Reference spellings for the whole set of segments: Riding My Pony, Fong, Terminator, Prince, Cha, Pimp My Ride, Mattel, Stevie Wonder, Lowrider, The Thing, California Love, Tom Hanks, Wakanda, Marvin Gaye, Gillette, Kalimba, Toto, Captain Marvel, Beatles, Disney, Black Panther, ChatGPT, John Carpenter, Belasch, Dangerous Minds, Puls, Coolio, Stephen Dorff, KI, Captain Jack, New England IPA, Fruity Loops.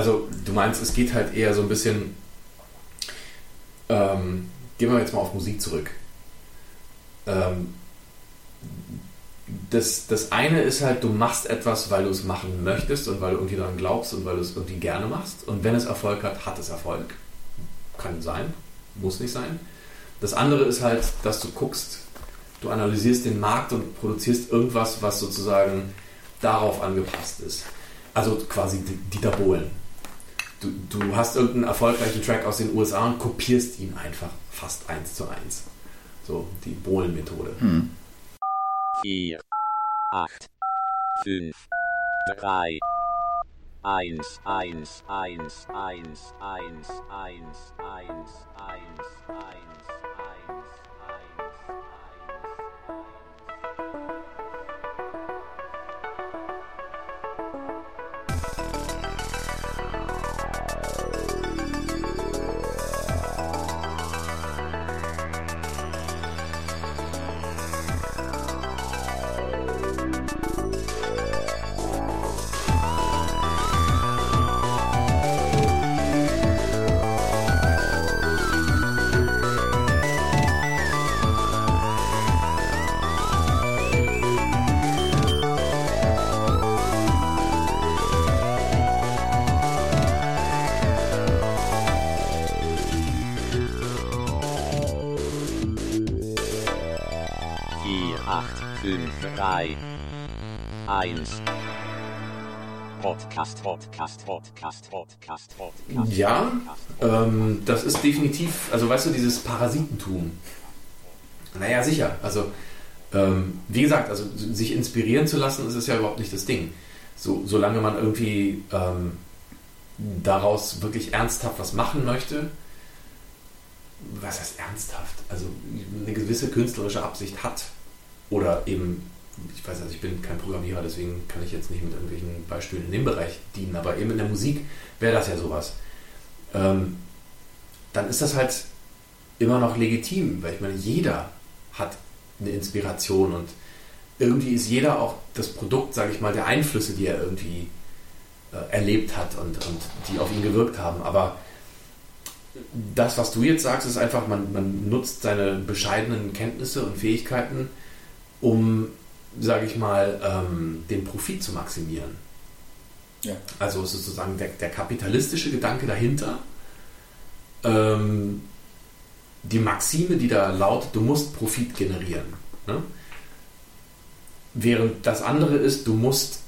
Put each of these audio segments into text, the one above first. Also du meinst, es geht halt eher so ein bisschen, gehen wir jetzt mal auf Musik zurück. Das eine ist halt, du machst etwas, weil du es machen möchtest und weil du irgendwie daran glaubst und weil du es irgendwie gerne machst. Und wenn es Erfolg hat, hat es Erfolg. Kann sein, muss nicht sein. Das andere ist halt, dass du guckst, du analysierst den Markt und produzierst irgendwas, was sozusagen darauf angepasst ist. Also quasi Dieter Bohlen. Du hast irgendeinen erfolgreichen Track aus den USA und kopierst ihn einfach fast 1:1. So, die Bohlen-Methode. 4, 8, 5, 3, 1, 1, 1, 1, 1, 1, 1, 1, 1, 1. Podcast. Ja, das ist definitiv, also weißt du, dieses Parasitentum. Naja, sicher. Also, wie gesagt, also sich inspirieren zu lassen, das ist ja überhaupt nicht das Ding. Solange man irgendwie daraus wirklich ernsthaft was machen möchte, was heißt ernsthaft? Also eine gewisse künstlerische Absicht hat oder eben, ich weiß nicht, ich bin kein Programmierer, deswegen kann ich jetzt nicht mit irgendwelchen Beispielen in dem Bereich dienen, aber eben in der Musik wäre das ja sowas. Dann ist das halt immer noch legitim, weil ich meine, jeder hat eine Inspiration und irgendwie ist jeder auch das Produkt, sage ich mal, der Einflüsse, die er irgendwie erlebt hat und die auf ihn gewirkt haben. Aber das, was du jetzt sagst, ist einfach, man nutzt seine bescheidenen Kenntnisse und Fähigkeiten, um, sage ich mal, den Profit zu maximieren. Ja. Also ist sozusagen der kapitalistische Gedanke dahinter. Die Maxime, die da lautet, du musst Profit generieren. Ne? Während das andere ist, du musst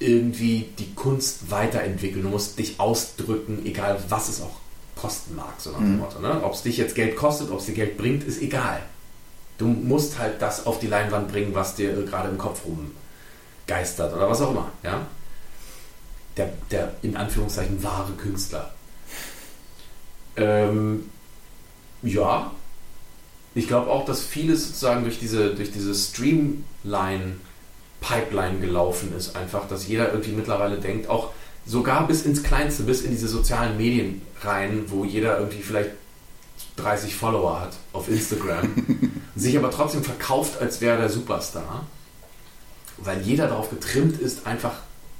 irgendwie die Kunst weiterentwickeln, du musst dich ausdrücken, egal was es auch kosten mag, so nach dem Motto. Ne? Ob es dich jetzt Geld kostet, ob es dir Geld bringt, ist egal. Du musst halt das auf die Leinwand bringen, was dir gerade im Kopf rumgeistert oder was auch immer. Ja? Der in Anführungszeichen wahre Künstler. Ja, ich glaube auch, dass vieles sozusagen durch diese Streamline-Pipeline gelaufen ist. Einfach, dass jeder irgendwie mittlerweile denkt, auch sogar bis ins Kleinste, bis in diese sozialen Medien rein, wo jeder irgendwie vielleicht 30 Follower hat auf Instagram, sich aber trotzdem verkauft, als wäre der Superstar, weil jeder darauf getrimmt ist, einfach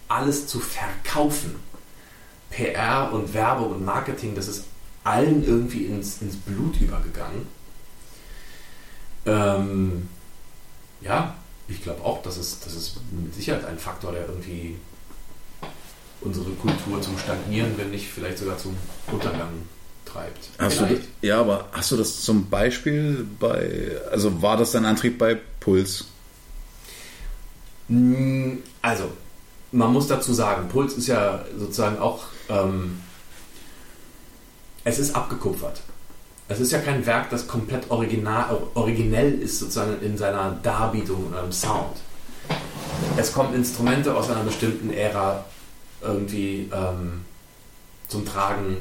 alles zu verkaufen. PR und Werbung und Marketing, das ist allen irgendwie ins Blut übergegangen. Ja, ich glaube auch, das ist mit Sicherheit ein Faktor, der irgendwie unsere Kultur zum Stagnieren, wenn nicht vielleicht sogar zum Untergang treibt. Hast du das zum Beispiel also war das dein Antrieb bei Puls? Also, man muss dazu sagen, Puls ist ja sozusagen auch, es ist abgekupfert. Es ist ja kein Werk, das komplett originell ist, sozusagen in seiner Darbietung oder im Sound. Es kommen Instrumente aus einer bestimmten Ära irgendwie zum Tragen.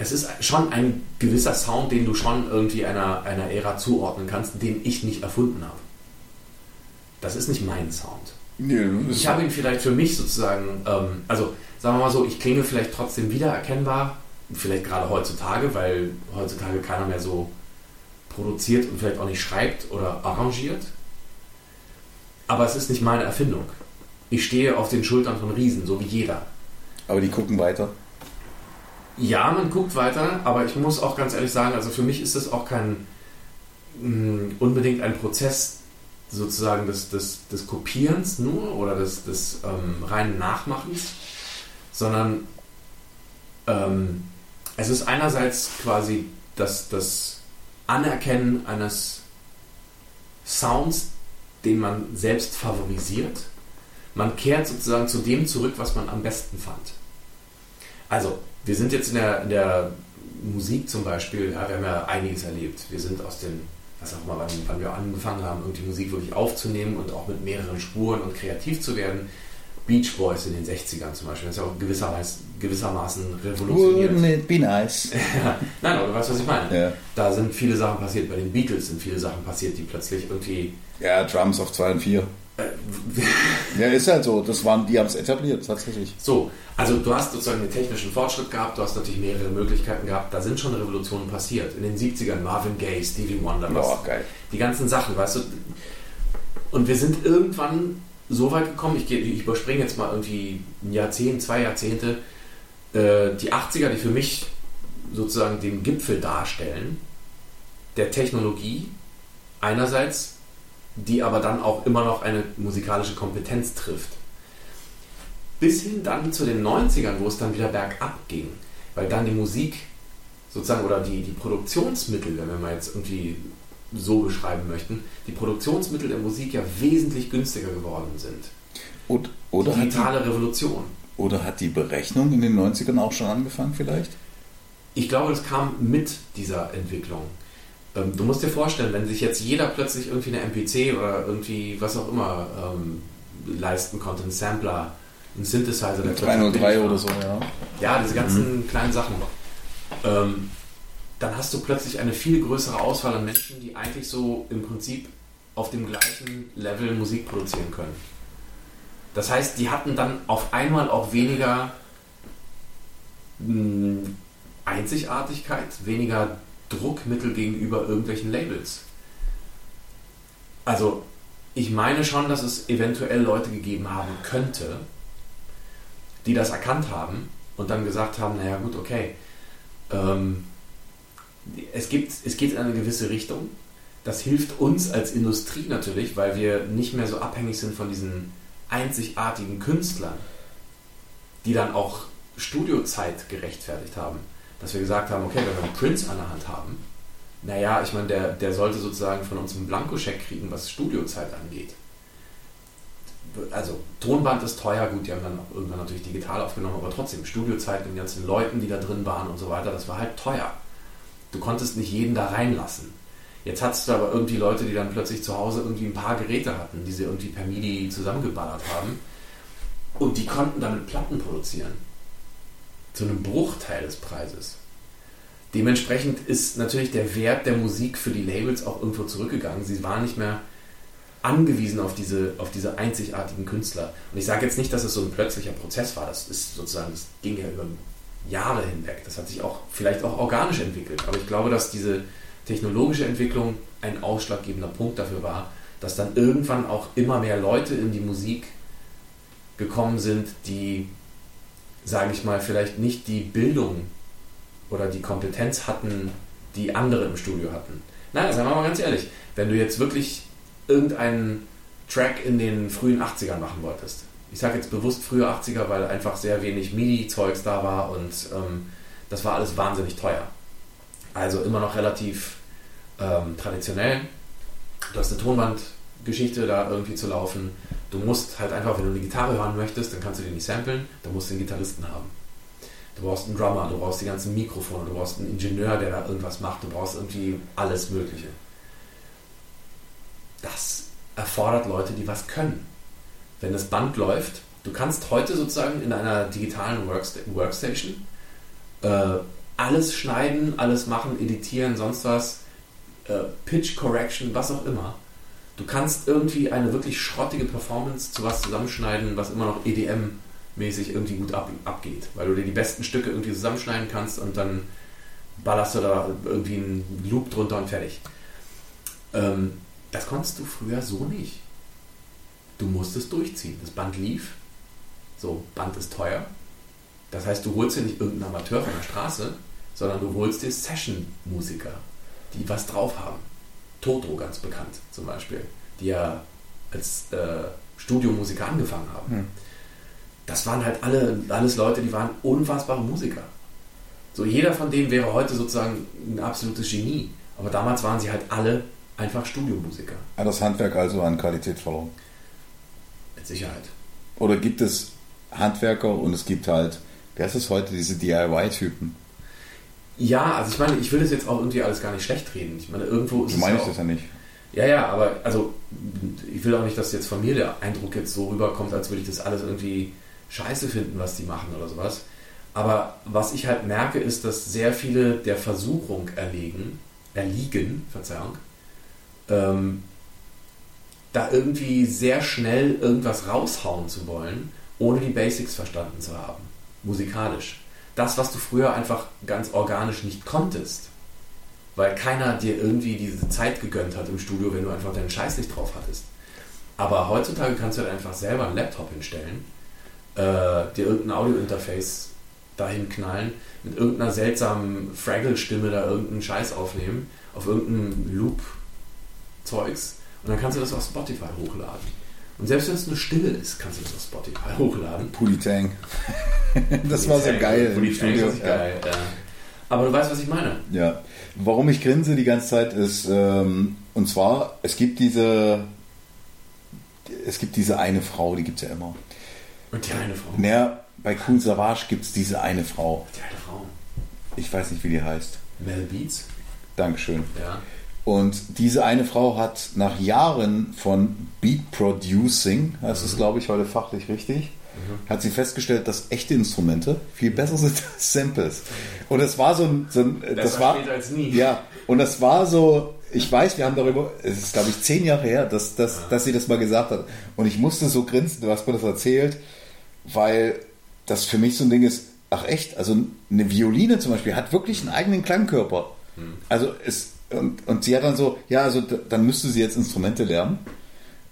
Es ist schon ein gewisser Sound, den du schon irgendwie einer Ära zuordnen kannst, den ich nicht erfunden habe. Das ist nicht mein Sound. Nee, ich habe ihn vielleicht für mich sozusagen, also sagen wir mal so, ich klinge vielleicht trotzdem wiedererkennbar, vielleicht gerade heutzutage, weil heutzutage keiner mehr so produziert und vielleicht auch nicht schreibt oder arrangiert. Aber es ist nicht meine Erfindung. Ich stehe auf den Schultern von Riesen, so wie jeder. Aber die gucken weiter. Ja, man guckt weiter, aber ich muss auch ganz ehrlich sagen, also für mich ist das auch kein unbedingt ein Prozess sozusagen des Kopierens nur oder des reinen Nachmachens, sondern es ist einerseits quasi das Anerkennen eines Sounds, den man selbst favorisiert. Man kehrt sozusagen zu dem zurück, was man am besten fand. Also, wir sind jetzt in der Musik zum Beispiel, ja, wir haben ja einiges erlebt. Wir sind aus den, was auch immer, wann wir angefangen haben, irgendwie Musik wirklich aufzunehmen und auch mit mehreren Spuren und kreativ zu werden. Beach Boys in den 60ern zum Beispiel, das ist ja auch gewissermaßen revolutioniert. Wouldn't it be nice? Nein, aber du weißt, was ich meine. Yeah. Da sind viele Sachen passiert, bei den Beatles sind viele Sachen passiert, die plötzlich irgendwie... Ja, Drums auf 2 und 4. Ja, ist halt so. Die haben es etabliert, tatsächlich. So, also du hast sozusagen den technischen Fortschritt gehabt, du hast natürlich mehrere Möglichkeiten gehabt, da sind schon Revolutionen passiert. In den 70ern Marvin Gaye, Stevie Wonder, was, geil. Die ganzen Sachen, weißt du. Und wir sind irgendwann so weit gekommen, ich überspringe jetzt mal irgendwie ein Jahrzehnt, 2 Jahrzehnte, die 80er, die für mich sozusagen den Gipfel darstellen, der Technologie einerseits, die aber dann auch immer noch eine musikalische Kompetenz trifft. Bis hin dann zu den 90ern, wo es dann wieder bergab ging, weil dann die Musik sozusagen, oder die Produktionsmittel, wenn wir mal jetzt irgendwie so beschreiben möchten, die Produktionsmittel der Musik ja wesentlich günstiger geworden sind. Und, oder die digitale Revolution. Oder hat die Berechnung in den 90ern auch schon angefangen vielleicht? Ich glaube, das kam mit dieser Entwicklung. Du musst dir vorstellen, wenn sich jetzt jeder plötzlich irgendwie eine MPC oder irgendwie was auch immer leisten konnte, einen Sampler, einen Synthesizer, der 303 oder so, ja. Ja, diese ganzen kleinen Sachen. Dann hast du plötzlich eine viel größere Auswahl an Menschen, die eigentlich so im Prinzip auf dem gleichen Level Musik produzieren können. Das heißt, die hatten dann auf einmal auch weniger Einzigartigkeit, weniger Druckmittel gegenüber irgendwelchen Labels. Also, ich meine schon, dass es eventuell Leute gegeben haben könnte, die das erkannt haben und dann gesagt haben, naja gut, okay, es geht in eine gewisse Richtung. Das hilft uns als Industrie natürlich, weil wir nicht mehr so abhängig sind von diesen einzigartigen Künstlern, die dann auch Studiozeit gerechtfertigt haben. Dass wir gesagt haben, okay, wenn wir einen Prince an der Hand haben, naja, ich meine, der sollte sozusagen von uns einen Blankoscheck kriegen, was Studiozeit angeht. Also, Tonband ist teuer, gut, die haben dann auch irgendwann natürlich digital aufgenommen, aber trotzdem, Studiozeit mit den ganzen Leuten, die da drin waren und so weiter, das war halt teuer. Du konntest nicht jeden da reinlassen. Jetzt hattest du aber irgendwie Leute, die dann plötzlich zu Hause irgendwie ein paar Geräte hatten, die sie irgendwie per MIDI zusammengeballert haben und die konnten damit Platten produzieren. Zu einem Bruchteil des Preises. Dementsprechend ist natürlich der Wert der Musik für die Labels auch irgendwo zurückgegangen. Sie waren nicht mehr angewiesen auf diese einzigartigen Künstler. Und ich sage jetzt nicht, dass es so ein plötzlicher Prozess war. Das ist sozusagen, das ging ja über Jahre hinweg. Das hat sich auch vielleicht auch organisch entwickelt. Aber ich glaube, dass diese technologische Entwicklung ein ausschlaggebender Punkt dafür war, dass dann irgendwann auch immer mehr Leute in die Musik gekommen sind, die, sage ich mal, vielleicht nicht die Bildung oder die Kompetenz hatten, die andere im Studio hatten. Nein, sagen wir mal ganz ehrlich, wenn du jetzt wirklich irgendeinen Track in den frühen 80ern machen wolltest, ich sage jetzt bewusst frühe 80er, weil einfach sehr wenig MIDI-Zeugs da war und das war alles wahnsinnig teuer. Also immer noch relativ traditionell. Du hast eine Tonbandgeschichte da irgendwie zu laufen. Du musst halt einfach, wenn du eine Gitarre hören möchtest, dann kannst du die nicht samplen, dann musst du einen Gitarristen haben. Du brauchst einen Drummer, du brauchst die ganzen Mikrofone, du brauchst einen Ingenieur, der da irgendwas macht, du brauchst irgendwie alles Mögliche. Das erfordert Leute, die was können. Wenn das Band läuft, du kannst heute sozusagen in einer digitalen Workstation alles schneiden, alles machen, editieren, sonst was, Pitch Correction, was auch immer. Du kannst irgendwie eine wirklich schrottige Performance zu was zusammenschneiden, was immer noch EDM-mäßig irgendwie gut abgeht. Weil du dir die besten Stücke irgendwie zusammenschneiden kannst und dann ballerst du da irgendwie einen Loop drunter und fertig. Das konntest du früher so nicht. Du musstest durchziehen. Das Band lief. So, Band ist teuer. Das heißt, du holst dir nicht irgendeinen Amateur von der Straße, sondern du holst dir Session-Musiker, die was drauf haben. Toto, ganz bekannt zum Beispiel, die ja als Studiomusiker angefangen haben. Hm. Das waren halt alles Leute, die waren unfassbare Musiker. So jeder von denen wäre heute sozusagen ein absolutes Genie. Aber damals waren sie halt alle einfach Studiomusiker. Hat das Handwerk also an Qualität verloren? Mit Sicherheit. Oder gibt es Handwerker und es gibt halt, wer ist es heute, diese DIY-Typen? Ja, also ich meine, ich will das jetzt auch irgendwie alles gar nicht schlecht reden. Ich meine, irgendwo ist es. Du meinst das ja nicht. Ja, aber also ich will auch nicht, dass jetzt von mir der Eindruck jetzt so rüberkommt, als würde ich das alles irgendwie scheiße finden, was die machen oder sowas. Aber was ich halt merke, ist, dass sehr viele der Versuchung erliegen, da irgendwie sehr schnell irgendwas raushauen zu wollen, ohne die Basics verstanden zu haben, musikalisch. Das, was du früher einfach ganz organisch nicht konntest, weil keiner dir irgendwie diese Zeit gegönnt hat im Studio, wenn du einfach deinen Scheiß nicht drauf hattest. Aber heutzutage kannst du halt einfach selber einen Laptop hinstellen, dir irgendein Audio-Interface dahin knallen, mit irgendeiner seltsamen Fraggle-Stimme da irgendeinen Scheiß aufnehmen, auf irgendeinem Loop-Zeugs, und dann kannst du das auf Spotify hochladen. Und selbst wenn es nur Stille ist, kannst du das auf Spotify hochladen. Pulitang. Das war so geil. Pulitang war so geil. Ja. Aber du weißt, was ich meine. Ja. Warum ich grinse die ganze Zeit ist, und zwar, es gibt diese eine Frau, die gibt es ja immer. Und die eine Frau? Naja, bei Cool Savage gibt es diese eine Frau. Die eine Frau? Ich weiß nicht, wie die heißt. Mel Beats? Dankeschön. Ja. Und diese eine Frau hat nach Jahren von Beat Producing, das ist glaube ich heute fachlich richtig, hat sie festgestellt, dass echte Instrumente viel besser sind als Samples. Und es war so ein das war als nie. Ja, und das war so, ich weiß, wir haben darüber, es ist glaube ich 10 Jahre her, dass sie das mal gesagt hat. Und ich musste so grinsen, du hast mir das erzählt, weil das für mich so ein Ding ist, ach echt, also eine Violine zum Beispiel hat wirklich einen eigenen Klangkörper. Also es Und sie hat dann so, ja, also dann müsste sie jetzt Instrumente lernen.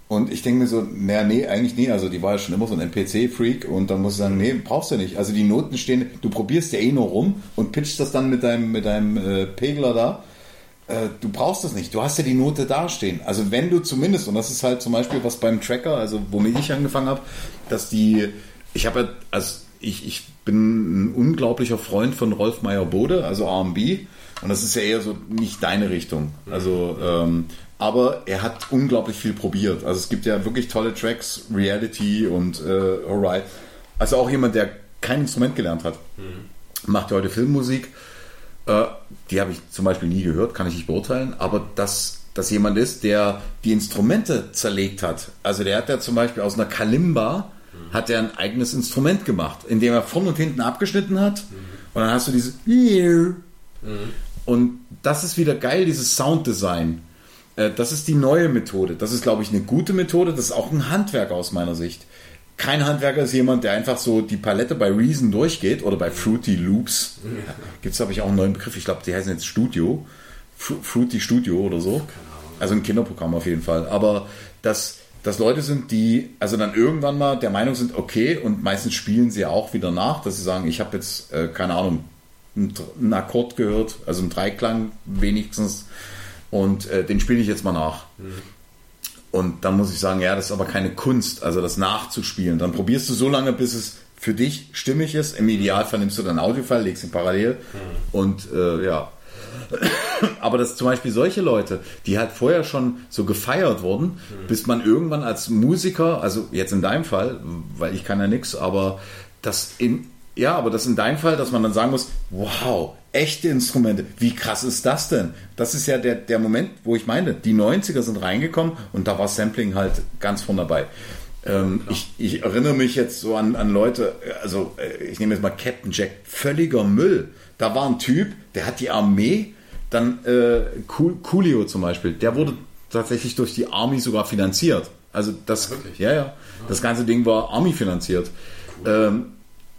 Und ich denke mir so, naja, nee, eigentlich nee. Also die war ja schon immer so ein MPC-Freak und dann muss sie sagen, nee, brauchst du nicht. Also die Noten stehen, du probierst ja eh nur rum und pitchst das dann mit deinem Pegler da. Du brauchst das nicht, du hast ja die Note dastehen. Also wenn du zumindest, und das ist halt zum Beispiel was beim Tracker, also womit ich angefangen habe, dass ich bin ein unglaublicher Freund von Rolf Meyer Bode, also R&B. Und das ist ja eher so nicht deine Richtung. Also, aber er hat unglaublich viel probiert. Also es gibt ja wirklich tolle Tracks, Reality und Alright. Also auch jemand, der kein Instrument gelernt hat. Macht ja heute Filmmusik. Die habe ich zum Beispiel nie gehört, kann ich nicht beurteilen. Aber dass das jemand ist, der die Instrumente zerlegt hat. Also der hat ja zum Beispiel aus einer Kalimba hat er ein eigenes Instrument gemacht, indem er vorne und hinten abgeschnitten hat. Und dann hast du dieses... Und das ist wieder geil, dieses Sounddesign. Das ist die neue Methode. Das ist, glaube ich, eine gute Methode. Das ist auch ein Handwerker aus meiner Sicht. Kein Handwerker ist jemand, der einfach so die Palette bei Reason durchgeht oder bei Fruity Loops. Ja. Gibt es, glaube ich, auch einen neuen Begriff. Ich glaube, die heißen jetzt Studio. Fruity Studio oder so. Also ein Kinderprogramm auf jeden Fall. Aber dass Leute sind, die also dann irgendwann mal der Meinung sind, okay, und meistens spielen sie ja auch wieder nach, dass sie sagen, ich habe jetzt, keine Ahnung, einen Akkord gehört, also einen Dreiklang wenigstens, und den spiele ich jetzt mal nach. Und dann muss ich sagen, ja, das ist aber keine Kunst, also das nachzuspielen. Dann probierst du so lange, bis es für dich stimmig ist. Im Idealfall nimmst du deinen Audiofile, legst ihn parallel und ja. Aber dass zum Beispiel solche Leute, die halt vorher schon so gefeiert wurden, bis man irgendwann als Musiker, also jetzt in deinem Fall, weil ich kann ja nichts, aber das in deinem Fall, dass man dann sagen muss, wow, echte Instrumente, wie krass ist das denn? Das ist ja der Moment, wo ich meine, die 90er sind reingekommen und da war Sampling halt ganz vorne dabei. Ich erinnere mich jetzt so an Leute, also ich nehme jetzt mal Captain Jack, völliger Müll. Da war ein Typ, der hat die Armee, dann Coolio zum Beispiel, der wurde tatsächlich durch die Army sogar finanziert. Also das, das ganze Ding war Army finanziert. Cool.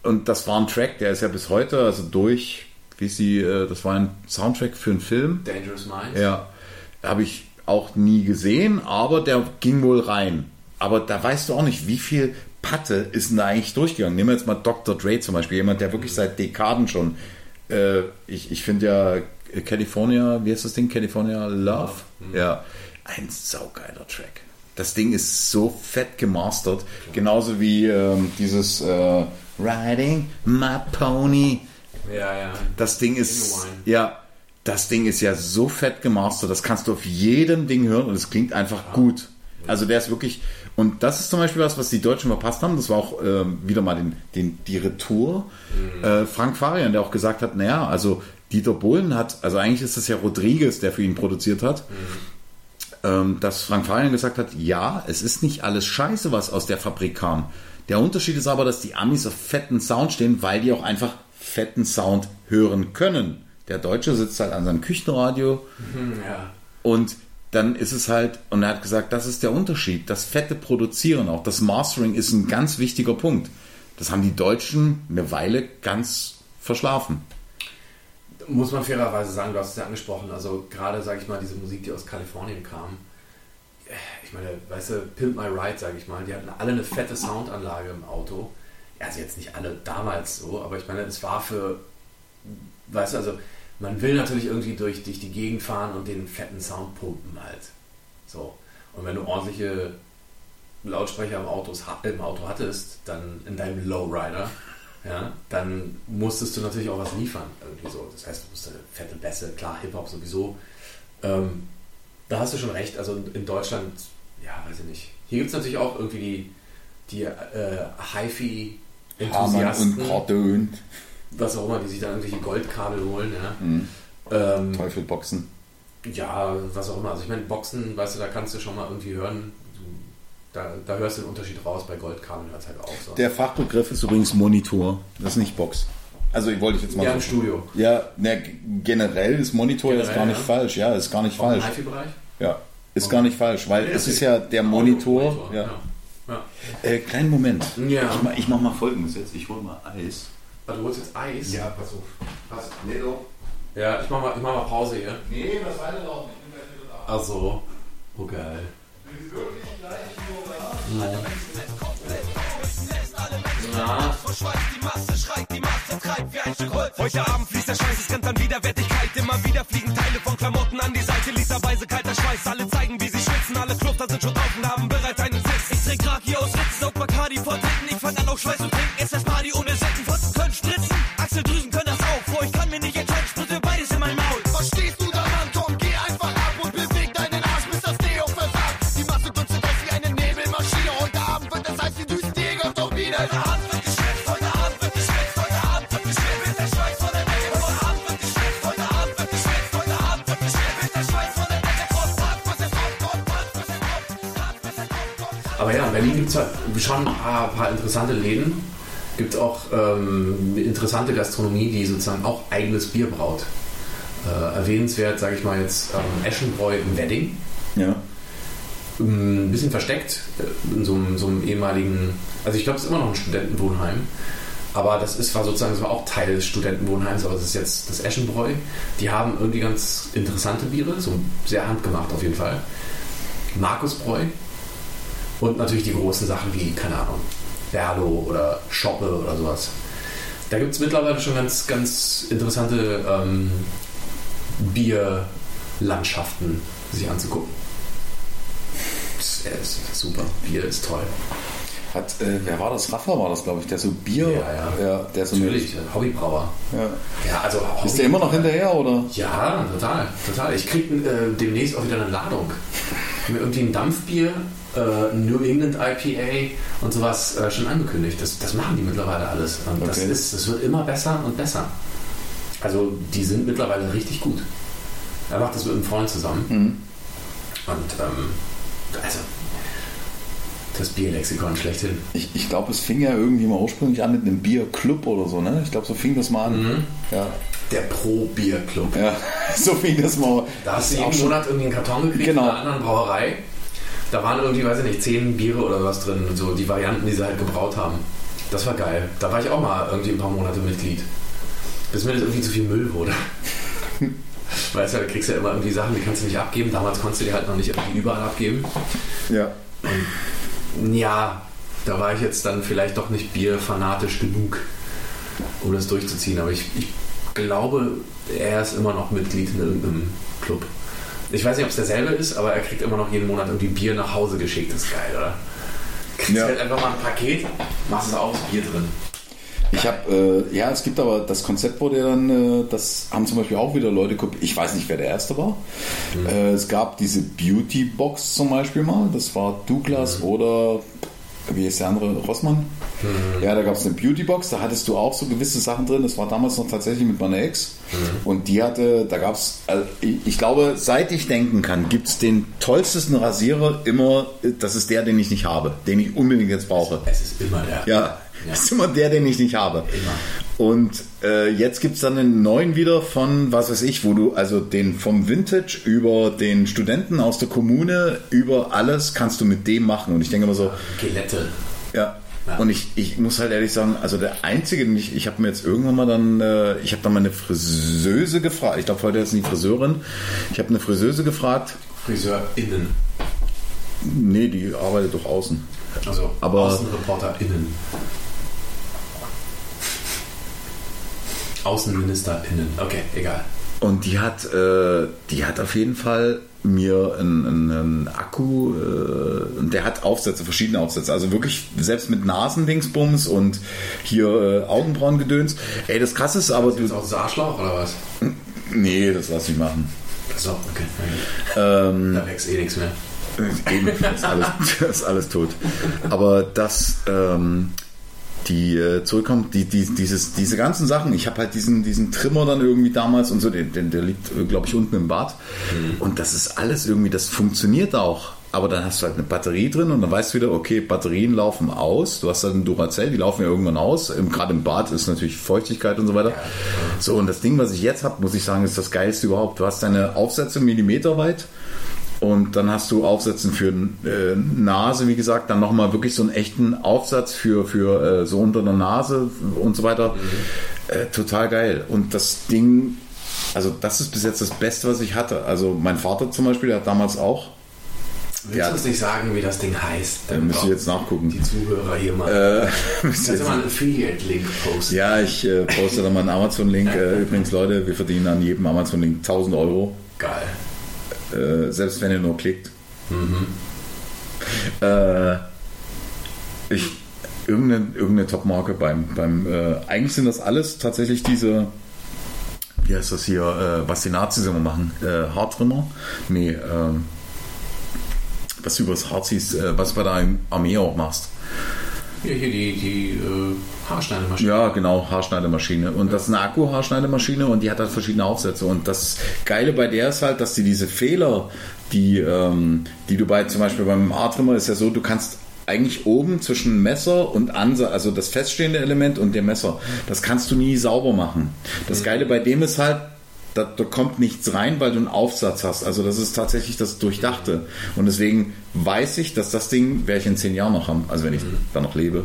Und das war ein Track, der ist ja bis heute, also durch, das war ein Soundtrack für einen Film. Dangerous Minds. Ja, habe ich auch nie gesehen, aber der ging wohl rein. Aber da weißt du auch nicht, wie viel Patte ist denn da eigentlich durchgegangen? Nehmen wir jetzt mal Dr. Dre zum Beispiel, jemand, der wirklich seit Dekaden schon, ich finde ja California, wie heißt das Ding? California Love? Mhm. Ja, ein saugeiler Track. Das Ding ist so fett gemastert, genauso wie dieses Riding My Pony. Ja, ja. Das Ding ist ja so fett gemastert, das kannst du auf jedem Ding hören und es klingt einfach gut. Also der ist wirklich, und das ist zum Beispiel was die Deutschen verpasst haben, das war auch wieder mal die Retour. Mhm. Frank Farian, der auch gesagt hat, naja, also Dieter Bohlen hat, also eigentlich ist das ja Rodriguez, der für ihn produziert hat, dass Frank Farian gesagt hat, ja, es ist nicht alles scheiße, was aus der Fabrik kam. Der Unterschied ist aber, dass die Amis auf fetten Sound stehen, weil die auch einfach fetten Sound hören können. Der Deutsche sitzt halt an seinem Küchenradio und dann ist es halt, und er hat gesagt, das ist der Unterschied, das fette Produzieren auch, das Mastering ist ein ganz wichtiger Punkt. Das haben die Deutschen eine Weile ganz verschlafen. Muss man fairerweise sagen, du hast es ja angesprochen, also gerade, sag ich mal, diese Musik, die aus Kalifornien kam, ich meine, weißt du, Pimp My Ride, sag ich mal, die hatten alle eine fette Soundanlage im Auto, also jetzt nicht alle damals so, aber ich meine, es war für, weißt du, also man will natürlich irgendwie durch die Gegend fahren und den fetten Sound pumpen halt, so, und wenn du ordentliche Lautsprecher im Auto hattest, dann in deinem Lowrider, ja, dann musstest du natürlich auch was liefern, irgendwie so. Das heißt, du musst eine fette Bässe, klar, Hip-Hop sowieso. Da hast du schon recht, also in Deutschland, ja, weiß ich nicht. Hier gibt es natürlich auch irgendwie die HiFi-Enthusiasten. Hamann und was auch immer, die sich dann irgendwelche Goldkabel holen, ja. Mhm. Teufelboxen. Ja, was auch immer. Also ich meine, Boxen, weißt du, da kannst du schon mal irgendwie hören, Da hörst du den Unterschied raus, bei Goldkabeln hört es halt auch so. Der Fachbegriff ist übrigens Monitor, das ist nicht Box. Also wollte ich jetzt mal... Ja, im Studio. Ja, ne, generell ist Monitor jetzt gar nicht falsch. Ja, ist gar nicht falsch. Im HiFi-Bereich? Ja, ist gar nicht falsch, weil es ist ja der Monitor. Ja. Ja. Kleinen Moment. Ja. Ich mach mal Folgendes jetzt. Ich hol mal Eis. Also, du holst jetzt Eis? Ja, pass auf. Pass. Nee, doch. Ja, ich mach mal Pause hier. Nee, das weiter noch. Ich bin gleich wieder da. Ach so. Oh, geil. Na? Heute Abend fließt der Schweiß, es kennt an Widerwärtigkeit. Immer wieder fliegen Teile von Klamotten an die Seite. Literweise kalter Schweiß, alle zeigen, wie sie schwitzen. Alle Klopfer sind schon drauf und haben bereits einen Sitz. Ich trinke Raki aus Ritzen, auf Bacardi vor Titten. Ich fand an auch Schweiß und Trinken, es ist Party ohne Sitten. Pfosten können spritzen, Achseldrüsen können das auch. Boah, ich kann mir nicht entscheiden, spritze beides in mein Maul. Verstehst du? Aber ja, in Berlin gibt es halt schon ein paar interessante Läden. Gibt auch interessante Gastronomie, die sozusagen auch eigenes Bier braut. Erwähnenswert, sage ich mal jetzt, Eschenbräu im Wedding. Ja. Ein bisschen versteckt in so einem ehemaligen, also ich glaube, es ist immer noch ein Studentenwohnheim, aber das war auch Teil des Studentenwohnheims, aber das ist jetzt das Eschenbräu. Die haben irgendwie ganz interessante Biere, so sehr handgemacht auf jeden Fall. Markusbräu und natürlich die großen Sachen wie, keine Ahnung, Verlo oder Schoppe oder sowas. Da gibt es mittlerweile schon ganz, ganz interessante Bierlandschaften sich anzugucken. Ist super, Bier ist toll. Wer war das? Rafa war das, glaube ich, der so Bier... Ja, ja. Der so natürlich, Hobbybrauer. Ja. Ja, also Hobby. Ist der immer noch hinterher, oder? Ja, total. Ich kriege demnächst auch wieder eine Ladung. Mir irgendwie ein Dampfbier, New England IPA und sowas schon angekündigt. Das machen die mittlerweile alles. Und okay. Das wird immer besser und besser. Also die sind mittlerweile richtig gut. Er macht das mit einem Freund zusammen. Mhm. Und also, das Bierlexikon schlechthin. Ich glaube, es fing ja irgendwie mal ursprünglich an mit einem Bierclub oder so, ne? Ich glaube, so fing das mal an. Mhm. Ja. Der Pro-Bierclub. Ja, so fing das mal. Da hast du jeden Monat irgendwie einen Karton gekriegt, genau, in einer anderen Brauerei. Da waren irgendwie, weiß ich nicht, 10 Biere oder was drin. So die Varianten, die sie halt gebraut haben. Das war geil. Da war ich auch mal irgendwie ein paar Monate Mitglied. Bis mir das irgendwie zu viel Müll wurde. Weißt du, da kriegst du ja immer irgendwie Sachen, die kannst du nicht abgeben. Damals konntest du die halt noch nicht irgendwie überall abgeben. Ja. Und ja, da war ich jetzt dann vielleicht doch nicht bierfanatisch genug, um das durchzuziehen. Aber ich glaube, er ist immer noch Mitglied in irgendeinem Club. Ich weiß nicht, ob es derselbe ist, aber er kriegt immer noch jeden Monat irgendwie Bier nach Hause geschickt. Das ist geil, oder? Kriegst halt einfach mal ein Paket, machst es auf, Bier drin. Ich habe, es gibt aber, das Konzept wurde ja dann, das haben zum Beispiel auch wieder Leute geguckt, ich weiß nicht, wer der Erste war. Mhm. Es gab diese Beauty-Box zum Beispiel mal, das war Douglas oder, wie ist der andere, Rossmann? Mhm. Ja, da gab es eine Beauty-Box, da hattest du auch so gewisse Sachen drin, das war damals noch tatsächlich mit meiner Ex. Mhm. Und die hatte, da gab es, also ich glaube, seit ich denken kann, gibt es den tollsten Rasierer immer, das ist der, den ich nicht habe, den ich unbedingt jetzt brauche. Es ist immer der. Ja. Das ist immer der, den ich nicht habe. Immer. Und jetzt gibt es dann einen neuen wieder von, was weiß ich, wo du also den vom Vintage über den Studenten aus der Kommune, über alles kannst du mit dem machen. Und ich denke immer so... Gillette. Ja. Ja. Und ich muss halt ehrlich sagen, also der Einzige, ich habe mir jetzt irgendwann mal dann, ich habe dann meine Friseuse gefragt, ich glaube heute ist die Friseurin, ich habe eine Friseuse gefragt. FriseurInnen. Nee, die arbeitet doch außen. Also AußenreporterInnen. AußenministerInnen, okay, egal. Und die hat auf jeden Fall mir einen Akku, und der hat Aufsätze, verschiedene Aufsätze, also wirklich selbst mit Nasendingsbums und hier Augenbrauengedöns. Ey, das Krasse ist aber... Ist das aus dem Arschloch oder was? Nee, das lass ich machen. So, okay. Da wächst eh nichts mehr. Eben, das ist alles tot. Aber das... die zurückkommt, diese ganzen Sachen. Ich habe halt diesen Trimmer dann irgendwie damals und so, der liegt, glaube ich, unten im Bad. Mhm. Und das ist alles irgendwie, das funktioniert auch. Aber dann hast du halt eine Batterie drin und dann weißt du wieder, okay, Batterien laufen aus. Du hast halt ein Duracell, die laufen ja irgendwann aus. Gerade im Bad ist natürlich Feuchtigkeit und so weiter. So, und das Ding, was ich jetzt habe, muss ich sagen, ist das Geilste überhaupt. Du hast deine Aufsätze millimeterweit. Und dann hast du Aufsätzen für Nase, wie gesagt, dann nochmal wirklich so einen echten Aufsatz für so unter der Nase und so weiter. Mhm. Total geil. Und das Ding, also das ist bis jetzt das Beste, was ich hatte. Also mein Vater zum Beispiel, der hat damals auch... Willst du uns nicht sagen, wie das Ding heißt? Dann müsst ihr jetzt nachgucken. Die Zuhörer hier mal. Kannst du mal einen Affiliate-Link posten? Ja, ich poste dann mal einen Amazon-Link. Übrigens, Leute, wir verdienen an jedem Amazon-Link 1000 €. Geil. Selbst wenn ihr nur klickt. Mhm. Irgendeine Top-Marke beim eigentlich sind das alles tatsächlich diese, wie heißt das hier, was die Nazis immer machen, Haartrimmer? Nee, was du übers Haar ziehst, was bei der Armee auch machst. Hier die Haarschneidemaschine. Ja, genau, Haarschneidemaschine. Und das ist eine Akku-Haarschneidemaschine und die hat halt verschiedene Aufsätze. Und das Geile bei der ist halt, dass die diese Fehler, die du bei zum Beispiel beim Haartrimmer, ist ja so, du kannst eigentlich oben zwischen Messer und Ansatz, also das feststehende Element und dem Messer, das kannst du nie sauber machen. Das Geile bei dem ist halt, da kommt nichts rein, weil du einen Aufsatz hast. Also das ist tatsächlich das Durchdachte. Und deswegen weiß ich, dass das Ding werde ich in 10 Jahren noch haben. Also wenn ich da noch lebe.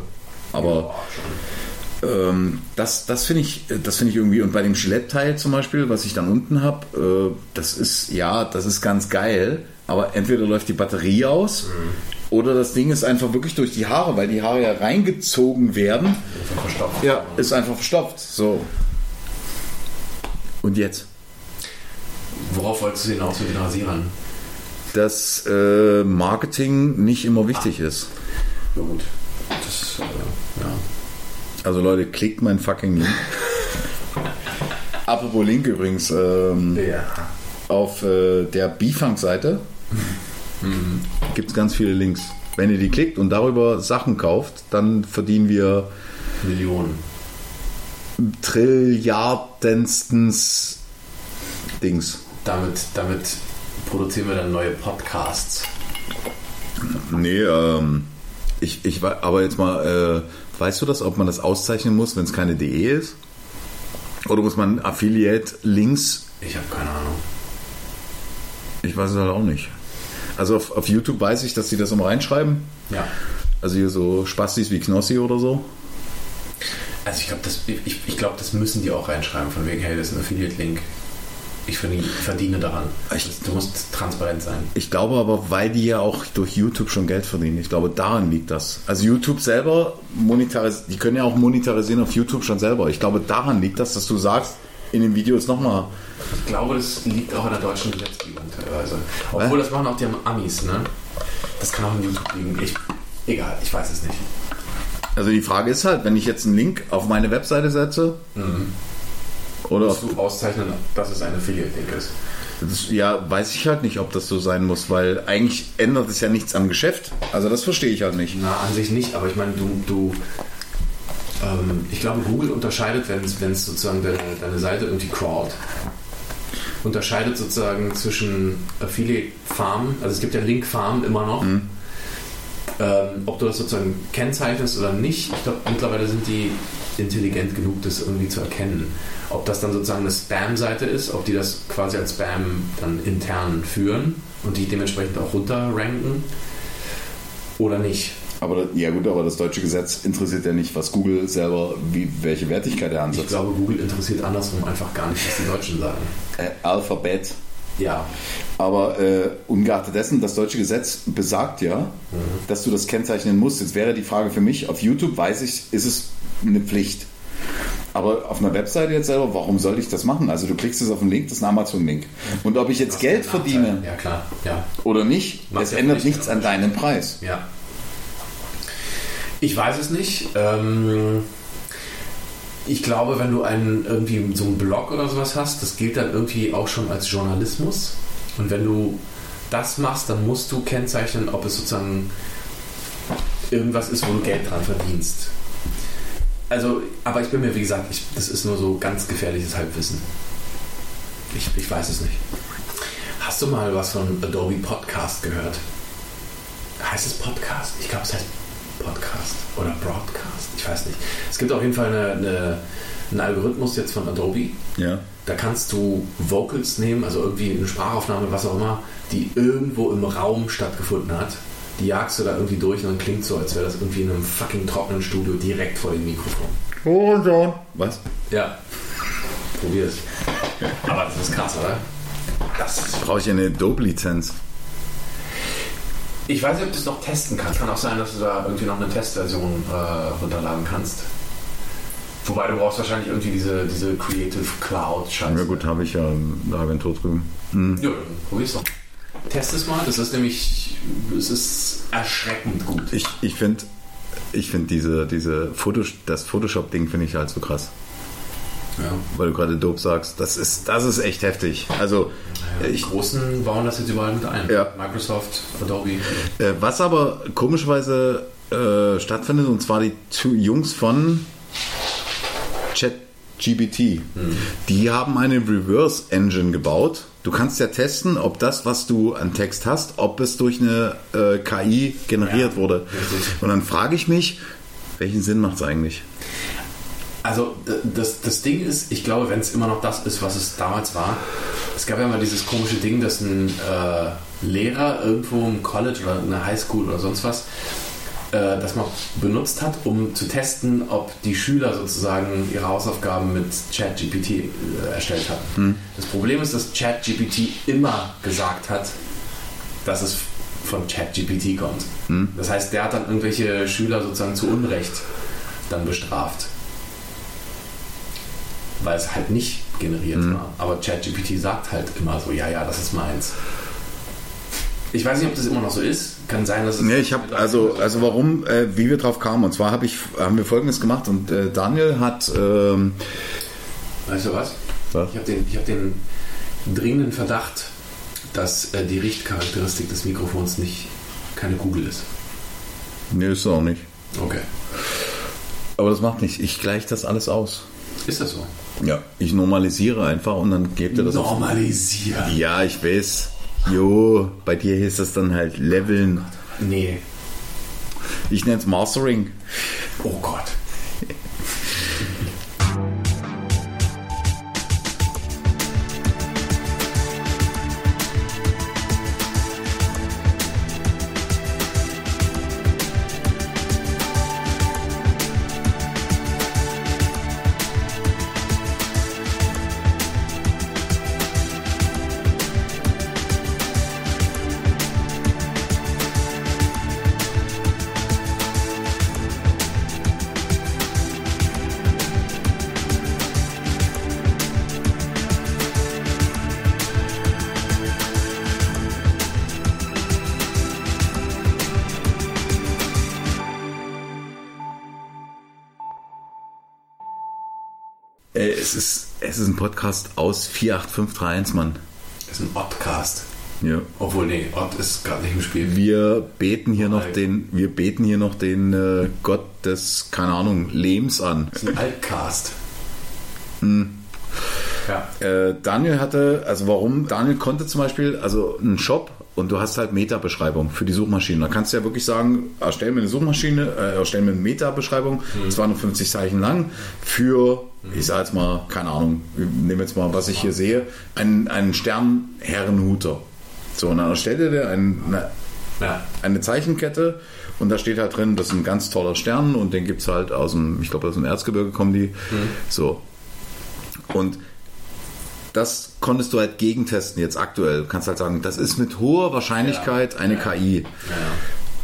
Aber das finde ich irgendwie. Und bei dem Gillette-Teil zum Beispiel, was ich dann unten habe, das ist ganz geil. Aber entweder läuft die Batterie aus oder das Ding ist einfach wirklich durch die Haare, weil die Haare ja reingezogen werden. Verstopft. Ja, ist einfach verstopft. So. Und jetzt? Worauf wolltest du hinaus mit den Rasierern? Dass Marketing nicht immer wichtig ist. Na gut. Das, ja. Also Leute, klickt meinen fucking Link. Apropos Link übrigens. Auf der Bifang-Seite gibt es ganz viele Links. Wenn ihr die klickt und darüber Sachen kauft, dann verdienen wir Millionen. Trilliardenstens Dings. Damit produzieren wir dann neue Podcasts. Nee, ich aber jetzt mal, weißt du das, ob man das auszeichnen muss, wenn es keine DE ist? Oder muss man Affiliate-Links? Ich habe keine Ahnung. Ich weiß es halt auch nicht. Also auf YouTube weiß ich, dass die das immer reinschreiben. Ja. Also hier so Spastis wie Knossi oder so. Also ich glaube, das müssen die auch reinschreiben, von wegen, hey, das ist ein Affiliate-Link. ich verdiene daran. Du musst transparent sein. Ich glaube aber, weil die ja auch durch YouTube schon Geld verdienen. Ich glaube, daran liegt das. Also YouTube selber, die können ja auch monetarisieren auf YouTube schon selber. Ich glaube, daran liegt das, dass du sagst, in den Videos nochmal. Ich glaube, das liegt auch an der deutschen Gesetzgebung teilweise. Obwohl, das machen auch die Amis, ne? Das kann auch in YouTube liegen. Ich weiß es nicht. Also die Frage ist halt, wenn ich jetzt einen Link auf meine Webseite setze, oder musst du auszeichnen, dass es ein Affiliate-Link ist. Ja, weiß ich halt nicht, ob das so sein muss, weil eigentlich ändert es ja nichts am Geschäft. Also das verstehe ich halt nicht. Na, an sich nicht, aber ich meine, ich glaube, Google unterscheidet, wenn es sozusagen deine Seite irgendwie crawlt, unterscheidet sozusagen zwischen Affiliate-Farmen, also es gibt ja Link-Farmen immer noch, ob du das sozusagen kennzeichnest oder nicht. Ich glaube, mittlerweile sind die intelligent genug, das irgendwie zu erkennen. Ob das dann sozusagen eine Spam-Seite ist, ob die das quasi als Spam dann intern führen und die dementsprechend auch runterranken oder nicht. Aber ja gut, aber das deutsche Gesetz interessiert ja nicht, was Google selber, welche Wertigkeit er ansetzt. Ich glaube, Google interessiert andersrum einfach gar nicht, was die Deutschen sagen. Alphabet. Ja. Aber ungeachtet dessen, das deutsche Gesetz besagt ja, dass du das kennzeichnen musst. Jetzt wäre die Frage für mich, auf YouTube weiß ich, ist es eine Pflicht. Aber auf einer Webseite jetzt selber, warum soll ich das machen? Also du klickst jetzt auf einen Link, das ist ein Amazon-Link. Und ob ich jetzt Geld verdiene oder nicht, es ändert nichts an deinem Preis. Ja. Ich weiß es nicht. Ich glaube, wenn du irgendwie so einen Blog oder sowas hast, das gilt dann irgendwie auch schon als Journalismus. Und wenn du das machst, dann musst du kennzeichnen, ob es sozusagen irgendwas ist, wo du Geld dran verdienst. Also, aber ich bin mir, wie gesagt, das ist nur so ganz gefährliches Halbwissen. Ich weiß es nicht. Hast du mal was von Adobe Podcast gehört? Heißt es Podcast? Ich glaube, es heißt Podcast oder Broadcast. Ich weiß nicht. Es gibt auf jeden Fall einen Algorithmus jetzt von Adobe. Ja. Da kannst du Vocals nehmen, also irgendwie eine Sprachaufnahme, was auch immer, die irgendwo im Raum stattgefunden hat. Die jagst du da irgendwie durch und dann klingt so, als wäre das irgendwie in einem fucking trockenen Studio direkt vor dem Mikrofon. Oh ja. Was? Ja. Probier's. Aber das ist krass, oder? Brauche ich eine Adobe-Lizenz? Ich weiß nicht, ob du es noch testen kannst. Kann auch sein, dass du da irgendwie noch eine Testversion runterladen kannst. Wobei du brauchst wahrscheinlich irgendwie diese Creative Cloud-Scheiße. Ja gut, habe ich ja eine Agentur drüben. Ja, probier's doch. Test es mal, es ist erschreckend gut. Ich finde das Photoshop-Ding finde ich halt so krass. Ja. Weil du gerade Dope sagst, das ist echt heftig. Also die Großen bauen das jetzt überall mit ein. Ja. Microsoft, Adobe. Was aber komischerweise stattfindet, und zwar die two Jungs von ChatGPT. Die haben eine Reverse Engine gebaut. Du kannst ja testen, ob das, was du an Text hast, ob es durch eine KI generiert wurde. Richtig. Und dann frage ich mich, welchen Sinn macht es eigentlich? Also das Ding ist, ich glaube, wenn es immer noch das ist, was es damals war, es gab ja mal dieses komische Ding, dass ein Lehrer irgendwo im College oder in der Highschool oder sonst was das mal benutzt hat, um zu testen, ob die Schüler sozusagen ihre Hausaufgaben mit ChatGPT erstellt haben. Das Problem ist, dass ChatGPT immer gesagt hat, dass es von ChatGPT kommt. Das heißt, der hat dann irgendwelche Schüler sozusagen zu Unrecht dann bestraft. Weil es halt nicht generiert war. Aber ChatGPT sagt halt immer so, ja, das ist meins. Ich weiß nicht, ob das immer noch so ist. Kann sein, dass es... Nee, ich habe... Also warum, wie wir drauf kamen. Und zwar haben wir Folgendes gemacht und Daniel hat... weißt du was? Ich hab den dringenden Verdacht, dass die Richtcharakteristik des Mikrofons keine Kugel ist. Nee, ist es auch nicht. Okay. Aber das macht nichts. Ich gleiche das alles aus. Ist das so? Ja, ich normalisiere einfach und dann gebt ihr das auf. Normalisieren? Ja, ich weiß. Jo, bei dir hieß das dann halt Leveln. Oh nee. Ich nenne es Mastering. Oh Gott. Es ist ein Podcast aus 48531, Mann. Es ist ein Oddcast. Ja. Obwohl, nee, Odd ist gerade nicht im Spiel. Wir beten hier noch den Gott des, keine Ahnung, Lehms an. Das ist ein Altcast. Ja. Daniel hatte, also warum? Daniel konnte zum Beispiel, also einen Shop, und du hast halt Meta-Beschreibung für die Suchmaschine. Da kannst du ja wirklich sagen, erstell mir eine Suchmaschine, erstell mir eine Meta-Beschreibung, 250 Zeichen lang, für, ich sag jetzt mal, keine Ahnung, nehmen jetzt mal, was ich hier sehe, einen Sternherrenhuter. So, und dann erstellt er dir eine Zeichenkette, und da steht halt drin, das ist ein ganz toller Stern, und den gibt es halt aus dem, ich glaube, aus dem Erzgebirge kommen die. So. Und das konntest du halt gegentesten jetzt aktuell. Du kannst halt sagen, das ist mit hoher Wahrscheinlichkeit eine KI.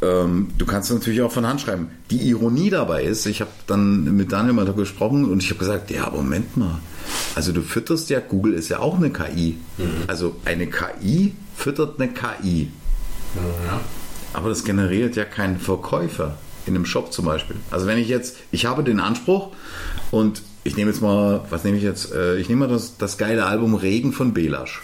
Ja. Du kannst natürlich auch von Hand schreiben. Die Ironie dabei ist, ich habe dann mit Daniel mal darüber gesprochen, und ich habe gesagt, ja, Moment mal. Also du fütterst ja, Google ist ja auch eine KI. Mhm. Also eine KI füttert eine KI. Ja. Aber das generiert ja keinen Verkäufer in einem Shop zum Beispiel. Also wenn ich jetzt, ich habe den Anspruch, und ich nehme jetzt mal, was nehme ich jetzt? Ich nehme mal das geile Album Regen von Belasch.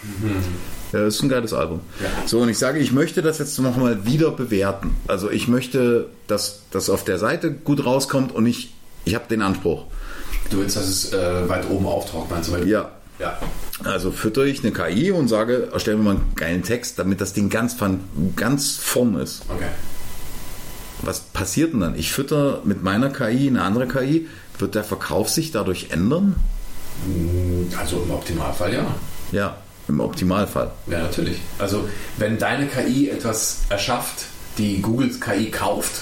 Ja, das ist ein geiles Album. Ja. So, und ich sage, ich möchte das jetzt nochmal wieder bewerten. Also ich möchte, dass das auf der Seite gut rauskommt, und ich habe den Anspruch. Du willst, dass es weit oben auftaucht, meinst du? Ja. Also füttere ich eine KI und sage, erstell mir mal einen geilen Text, damit das Ding ganz vorn ist. Okay. Was passiert denn dann? Ich füttere mit meiner KI eine andere KI. Wird der Verkauf sich dadurch ändern? Also im Optimalfall ja. Ja, im Optimalfall. Ja, natürlich. Also wenn deine KI etwas erschafft, die Googles KI kauft,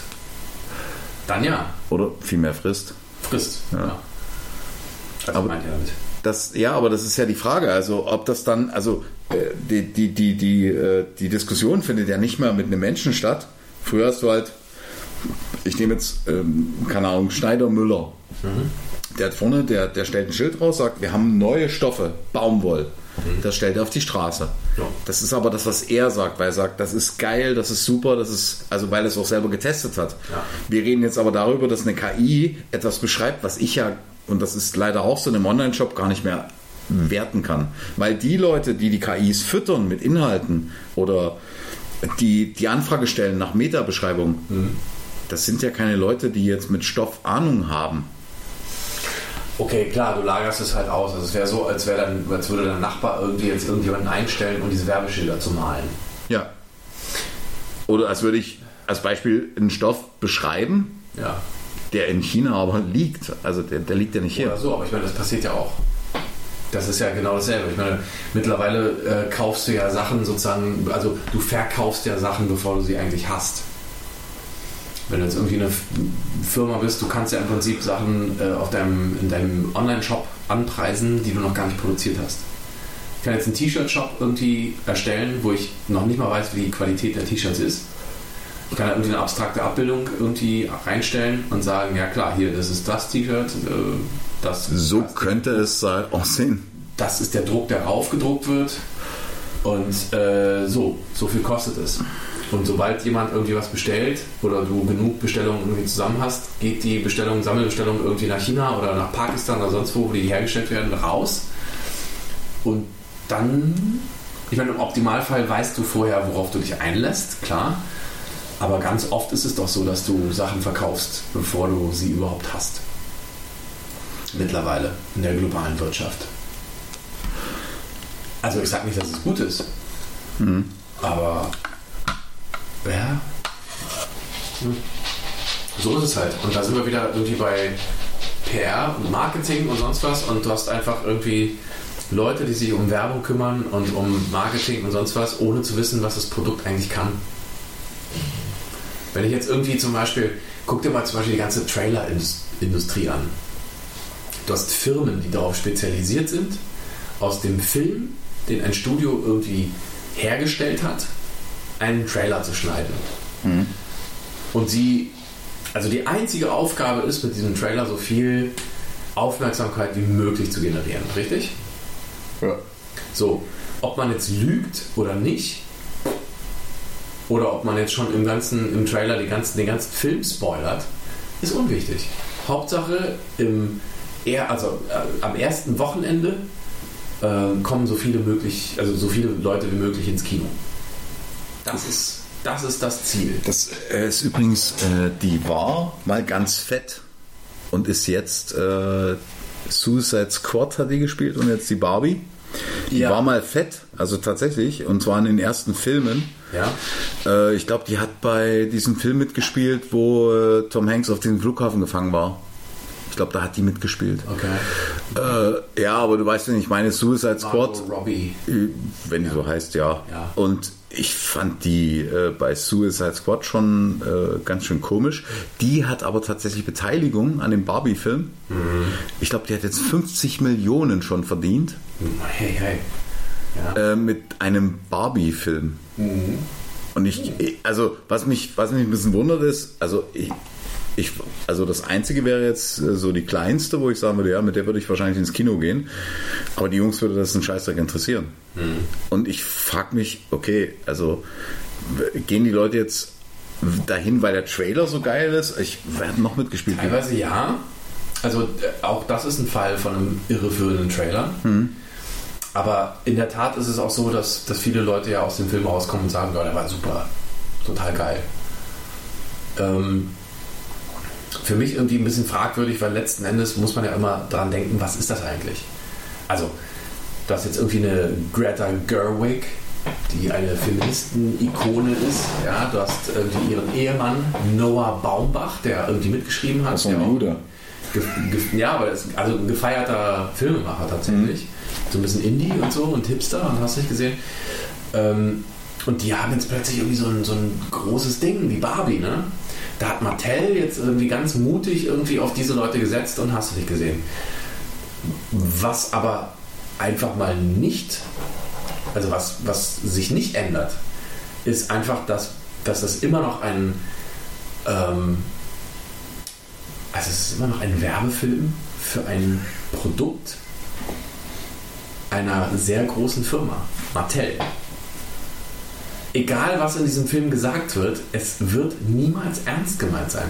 dann ja. Oder vielmehr frisst. Ja. Also aber, meint ihr damit? Das, ja, aber das ist ja die Frage. Also ob das dann, also die Diskussion findet ja nicht mehr mit einem Menschen statt. Früher hast du halt, ich nehme jetzt, keine Ahnung, Schneider Müller. Der hat vorne, der stellt ein Schild raus, sagt, wir haben neue Stoffe, Baumwoll. Das stellt er auf die Straße. Ja. Das ist aber das, was er sagt, weil er sagt, das ist geil, das ist super, das ist, also weil er es auch selber getestet hat. Ja. Wir reden jetzt aber darüber, dass eine KI etwas beschreibt, was ich ja, und das ist leider auch so in einem Online-Shop, gar nicht mehr werten kann. Weil die Leute, die KIs füttern mit Inhalten oder die Anfrage stellen nach Meta-Beschreibungen, das sind ja keine Leute, die jetzt mit Stoff Ahnung haben. Okay, klar, du lagerst es halt aus. Also es wäre so, als würde dein Nachbar irgendwie jetzt irgendjemanden einstellen, um diese Werbeschilder zu malen. Ja. Oder als würde ich als Beispiel einen Stoff beschreiben, ja, der in China aber liegt. Also der liegt ja nicht hier. Oder so, aber ich meine, das passiert ja auch. Das ist ja genau dasselbe. Ich meine, mittlerweile kaufst du ja Sachen sozusagen, also du verkaufst ja Sachen, bevor du sie eigentlich hast. Wenn du jetzt irgendwie eine Firma bist, du kannst ja im Prinzip Sachen in deinem Online-Shop anpreisen, die du noch gar nicht produziert hast. Ich kann jetzt einen T-Shirt-Shop irgendwie erstellen, wo ich noch nicht mal weiß, wie die Qualität der T-Shirts ist. Ich kann da irgendwie eine abstrakte Abbildung irgendwie reinstellen und sagen, ja klar, hier, das ist das T-Shirt, das... So könnte es aussehen. Das ist der Druck, der raufgedruckt wird, und so viel kostet es. Und sobald jemand irgendwie was bestellt oder du genug Bestellungen irgendwie zusammen hast, geht die Sammelbestellung irgendwie nach China oder nach Pakistan oder sonst wo die hergestellt werden, raus. Und dann, ich meine, im Optimalfall weißt du vorher, worauf du dich einlässt, klar. Aber ganz oft ist es doch so, dass du Sachen verkaufst, bevor du sie überhaupt hast. Mittlerweile in der globalen Wirtschaft. Also ich sage nicht, dass es gut ist, aber... Ja. So ist es halt. Und da sind wir wieder irgendwie bei PR und Marketing und sonst was, und du hast einfach irgendwie Leute, die sich um Werbung kümmern und um Marketing und sonst was, ohne zu wissen, was das Produkt eigentlich kann. Wenn ich jetzt irgendwie zum Beispiel, guck dir mal zum Beispiel die ganze Trailer-Industrie an. Du hast Firmen, die darauf spezialisiert sind, aus dem Film, den ein Studio irgendwie hergestellt hat, einen Trailer zu schneiden. Und die einzige Aufgabe ist, mit diesem Trailer so viel Aufmerksamkeit wie möglich zu generieren, richtig? Ja. So, ob man jetzt lügt oder nicht, oder ob man jetzt schon im Trailer den ganzen Film spoilert, ist unwichtig. Hauptsache, im eher, also am ersten Wochenende kommen so viele Leute wie möglich ins Kino. Das ist das Ziel. Das ist übrigens, die war mal ganz fett und ist jetzt Suicide Squad hat die gespielt und jetzt die Barbie. Die war mal fett, also tatsächlich, und zwar in den ersten Filmen. Ja. Ich glaube, die hat bei diesem Film mitgespielt, wo Tom Hanks auf dem Flughafen gefangen war. Ich glaube, da hat die mitgespielt. Okay. Ja, aber du weißt, wenn ich meine, Suicide Squad, Robbie. Wenn die so heißt, ja. Und ich fand die bei Suicide Squad schon ganz schön komisch. Die hat aber tatsächlich Beteiligung an dem Barbie-Film. Mhm. Ich glaube, die hat jetzt 50 Millionen schon verdient. Hey. Ja. Mit einem Barbie-Film. Mhm. Und was mich ein bisschen wundert ist, also das Einzige wäre jetzt so die Kleinste, wo ich sagen würde, ja, mit der würde ich wahrscheinlich ins Kino gehen. Aber die Jungs würde das einen Scheißdreck interessieren. Mhm. Und ich frage mich, okay, also gehen die Leute jetzt dahin, weil der Trailer so geil ist? Ich werde noch mitgespielt. Teilweise ja. Also auch das ist ein Fall von einem irreführenden Trailer. Mhm. Aber in der Tat ist es auch so, dass viele Leute ja aus dem Film rauskommen und sagen, ja, der war super, total geil. Für mich irgendwie ein bisschen fragwürdig, weil letzten Endes muss man ja immer dran denken, was ist das eigentlich? Also, dass jetzt irgendwie eine Greta Gerwig, die eine Feministen-Ikone ist, ja, du hast irgendwie ihren Ehemann Noah Baumbach, der irgendwie mitgeschrieben hat. Also ein gefeierter Filmemacher tatsächlich. Mhm. So ein bisschen Indie und so und Hipster und hast du nicht gesehen. Und die haben jetzt plötzlich irgendwie so ein großes Ding wie Barbie, ne? Da hat Mattel jetzt irgendwie ganz mutig irgendwie auf diese Leute gesetzt und hast du nicht gesehen. Was aber einfach mal nicht, also was sich nicht ändert, ist einfach, dass es immer noch ein es ist immer noch ein Werbefilm für ein Produkt einer sehr großen Firma, Mattel. Egal, was in diesem Film gesagt wird, es wird niemals ernst gemeint sein.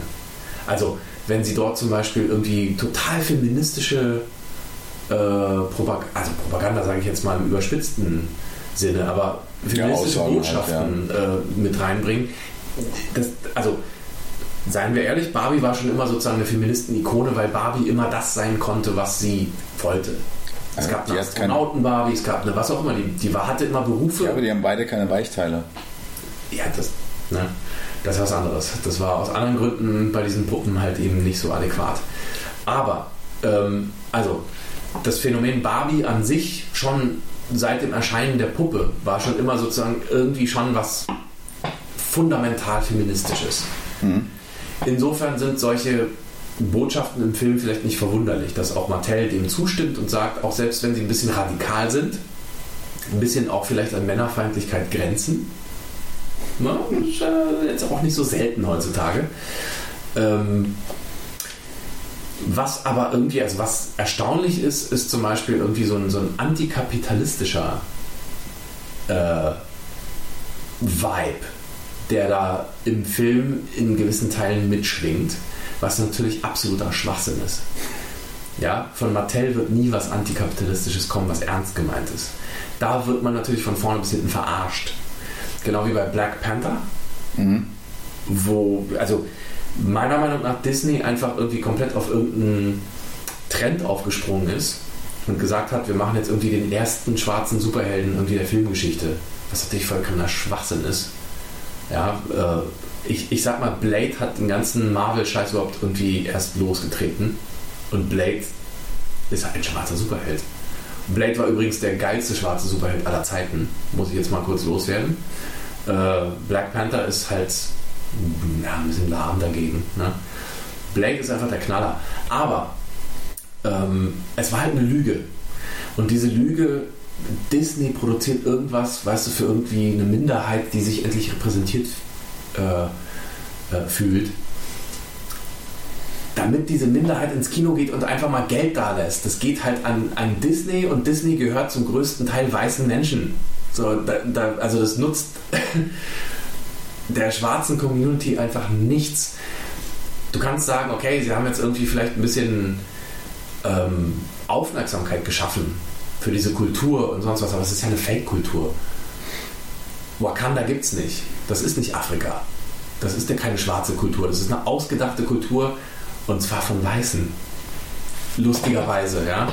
Also, wenn sie dort zum Beispiel irgendwie total feministische Propaganda, sage ich jetzt mal im überspitzten Sinne, aber feministische Botschaften mit reinbringen. Seien wir ehrlich, Barbie war schon immer sozusagen eine Feministen-Ikone, weil Barbie immer das sein konnte, was sie wollte. Es gab eine Astronauten-Barbie, es gab eine was auch immer, die hatte immer Berufe. Ja, aber die haben beide keine Weichteile. Ja, das ist was anderes. Das war aus anderen Gründen bei diesen Puppen halt eben nicht so adäquat. Aber, das Phänomen Barbie an sich, schon seit dem Erscheinen der Puppe, war schon immer sozusagen irgendwie schon was fundamental Feministisches. Mhm. Insofern sind solche Botschaften im Film vielleicht nicht verwunderlich, dass auch Mattel dem zustimmt und sagt, auch selbst wenn sie ein bisschen radikal sind, ein bisschen auch vielleicht an Männerfeindlichkeit grenzen, na, ist jetzt auch nicht so selten heutzutage. Was aber irgendwie, also was erstaunlich ist, ist zum Beispiel irgendwie so ein antikapitalistischer Vibe, der da im Film in gewissen Teilen mitschwingt, was natürlich absoluter Schwachsinn ist. Ja, von Mattel wird nie was Antikapitalistisches kommen, was ernst gemeint ist. Da wird man natürlich von vorne bis hinten verarscht. Genau wie bei Black Panther, wo, also meiner Meinung nach, Disney einfach irgendwie komplett auf irgendeinen Trend aufgesprungen ist und gesagt hat, wir machen jetzt irgendwie den ersten schwarzen Superhelden irgendwie der Filmgeschichte, was natürlich vollkommener Schwachsinn ist. Ja, ich sag mal, Blade hat den ganzen Marvel-Scheiß überhaupt irgendwie erst losgetreten. Und Blade ist halt ein schwarzer Superheld. Blade war übrigens der geilste schwarze Superheld aller Zeiten. Muss ich jetzt mal kurz loswerden. Black Panther ist halt ein bisschen lahm dagegen. Ne? Blade ist einfach der Knaller. Aber es war halt eine Lüge. Und diese Lüge, Disney produziert irgendwas, weißt du, für irgendwie eine Minderheit, die sich endlich repräsentiert fühlt, damit diese Minderheit ins Kino geht und einfach mal Geld da lässt. Das geht halt an Disney und Disney gehört zum größten Teil weißen Menschen. So, das nutzt der schwarzen Community einfach nichts. Du kannst sagen, okay, sie haben jetzt irgendwie vielleicht ein bisschen Aufmerksamkeit geschaffen für diese Kultur und sonst was, aber es ist ja eine Fake-Kultur. Wakanda gibt's nicht. Das ist nicht Afrika. Das ist ja keine schwarze Kultur. Das ist eine ausgedachte Kultur und zwar von Weißen. Lustigerweise, ja.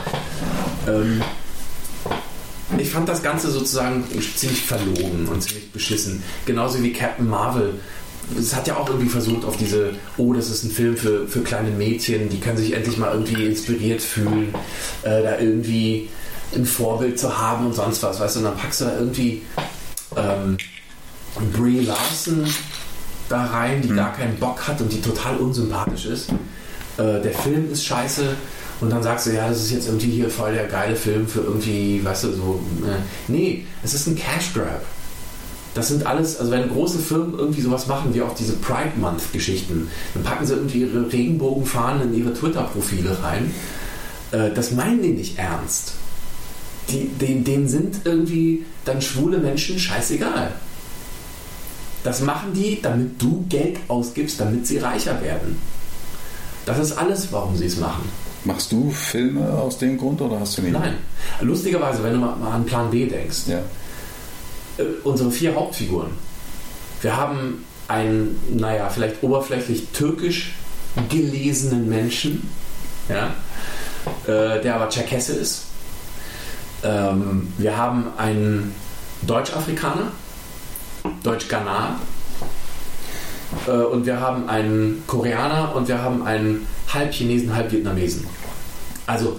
Ich fand das Ganze sozusagen ziemlich verlogen und ziemlich beschissen. Genauso wie Captain Marvel. Es hat ja auch irgendwie versucht auf diese, oh, das ist ein Film für kleine Mädchen, die können sich endlich mal irgendwie inspiriert fühlen, da irgendwie ein Vorbild zu haben und sonst was, weißt du, und dann packst du da irgendwie Brie Larson da rein, die gar keinen Bock hat und die total unsympathisch ist. Der Film ist scheiße und dann sagst du, ja, das ist jetzt irgendwie hier voll der geile Film für irgendwie, weißt du, so, nee, es ist ein Cash Grab. Das sind alles, also wenn große Firmen irgendwie sowas machen, wie auch diese Pride Month Geschichten, dann packen sie irgendwie ihre Regenbogenfahnen in ihre Twitter-Profile rein. Das meinen die nicht ernst. Denen sind irgendwie dann schwule Menschen scheißegal. Das machen die, damit du Geld ausgibst, damit sie reicher werden. Das ist alles, warum sie es machen. Machst du Filme aus dem Grund oder hast du nicht? Nein. Lustigerweise, wenn du mal an Plan B denkst. Ja. Unsere vier Hauptfiguren. Wir haben einen, naja, vielleicht oberflächlich türkisch gelesenen Menschen, ja, der aber Tscherkesse ist. Wir haben einen Deutsch-Afrikaner, Deutsch-Ghanaer, und wir haben einen Koreaner und wir haben einen Halb-Chinesen, Halb-Vietnamesen. Also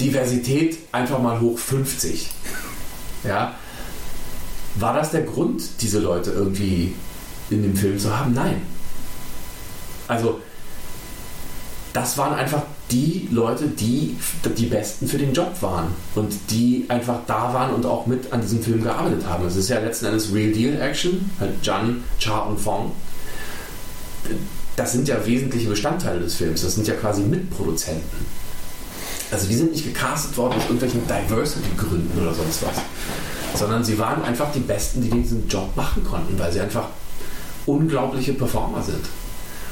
Diversität einfach mal hoch 50. Ja. War das der Grund, diese Leute irgendwie in dem Film zu haben? Nein. Also das waren einfach die Leute, die die Besten für den Job waren und die einfach da waren und auch mit an diesem Film gearbeitet haben. Es ist ja letzten Endes Real Deal Action, halt Jan, Cha und Fong. Das sind ja wesentliche Bestandteile des Films. Das sind ja quasi Mitproduzenten. Also die sind nicht gecastet worden aus irgendwelchen Diversity-Gründen oder sonst was, sondern sie waren einfach die Besten, die diesen Job machen konnten, weil sie einfach unglaubliche Performer sind.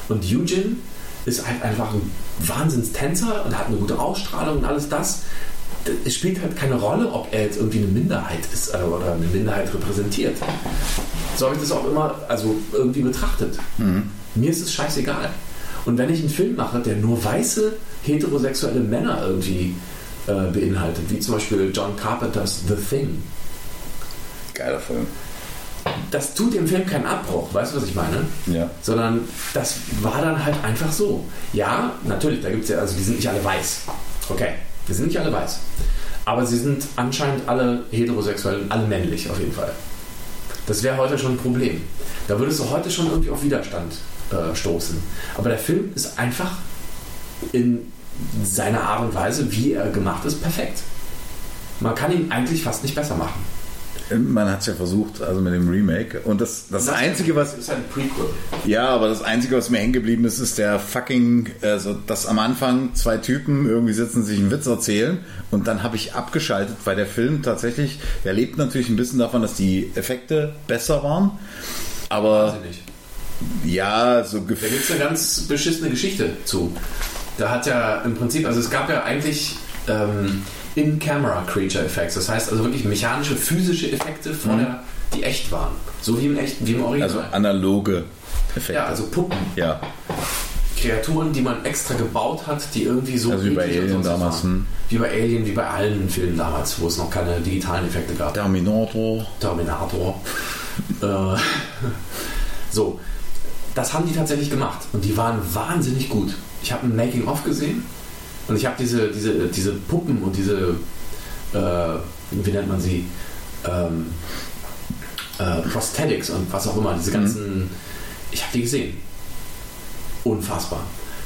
Und Eugene ist halt einfach ein Wahnsinnstänzer und hat eine gute Ausstrahlung und alles das. Es spielt halt keine Rolle, ob er jetzt irgendwie eine Minderheit ist oder eine Minderheit repräsentiert. So habe ich das auch immer irgendwie betrachtet. Mhm. Mir ist es scheißegal. Und wenn ich einen Film mache, der nur weiße, heterosexuelle Männer irgendwie beinhaltet, wie zum Beispiel John Carpenters The Thing. Geiler Film. Das tut dem Film keinen Abbruch, weißt du, was ich meine? Ja. Sondern das war dann halt einfach so. Ja, natürlich, da gibt es ja, also die sind nicht alle weiß. Okay, die sind nicht alle weiß. Aber sie sind anscheinend alle heterosexuell und alle männlich auf jeden Fall. Das wäre heute schon ein Problem. Da würdest du heute schon irgendwie auf Widerstand stoßen. Aber der Film ist einfach in seiner Art und Weise, wie er gemacht ist, perfekt. Man kann ihn eigentlich fast nicht besser machen. Man hat es ja versucht, also mit dem Remake. Und das Einzige, was... Das ist ein Prequel. Ja, aber das Einzige, was mir hängen geblieben ist, ist der fucking... Also, dass am Anfang zwei Typen irgendwie sitzen, sich einen Witz erzählen und dann habe ich abgeschaltet, weil der Film tatsächlich... Der lebt natürlich ein bisschen davon, dass die Effekte besser waren, aber... Weiß ich nicht. Ja, so da gibt es eine ganz beschissene Geschichte zu. Da hat ja im Prinzip... Also, es gab ja eigentlich... In-Camera Creature Effects. Das heißt also wirklich mechanische, physische Effekte, die echt waren. So wie im echten, wie im Original. Also analoge Effekte. Ja, also Puppen. Ja. Kreaturen, die man extra gebaut hat, die irgendwie so... Also wie bei Alien damals. Wie bei Alien, wie bei allen Filmen damals, wo es noch keine digitalen Effekte gab. Terminator. So. Das haben die tatsächlich gemacht. Und die waren wahnsinnig gut. Ich habe ein Making-of gesehen. Und ich habe diese Puppen und diese, wie nennt man sie, Prosthetics und was auch immer, diese ganzen, ich habe die gesehen. Unfassbar.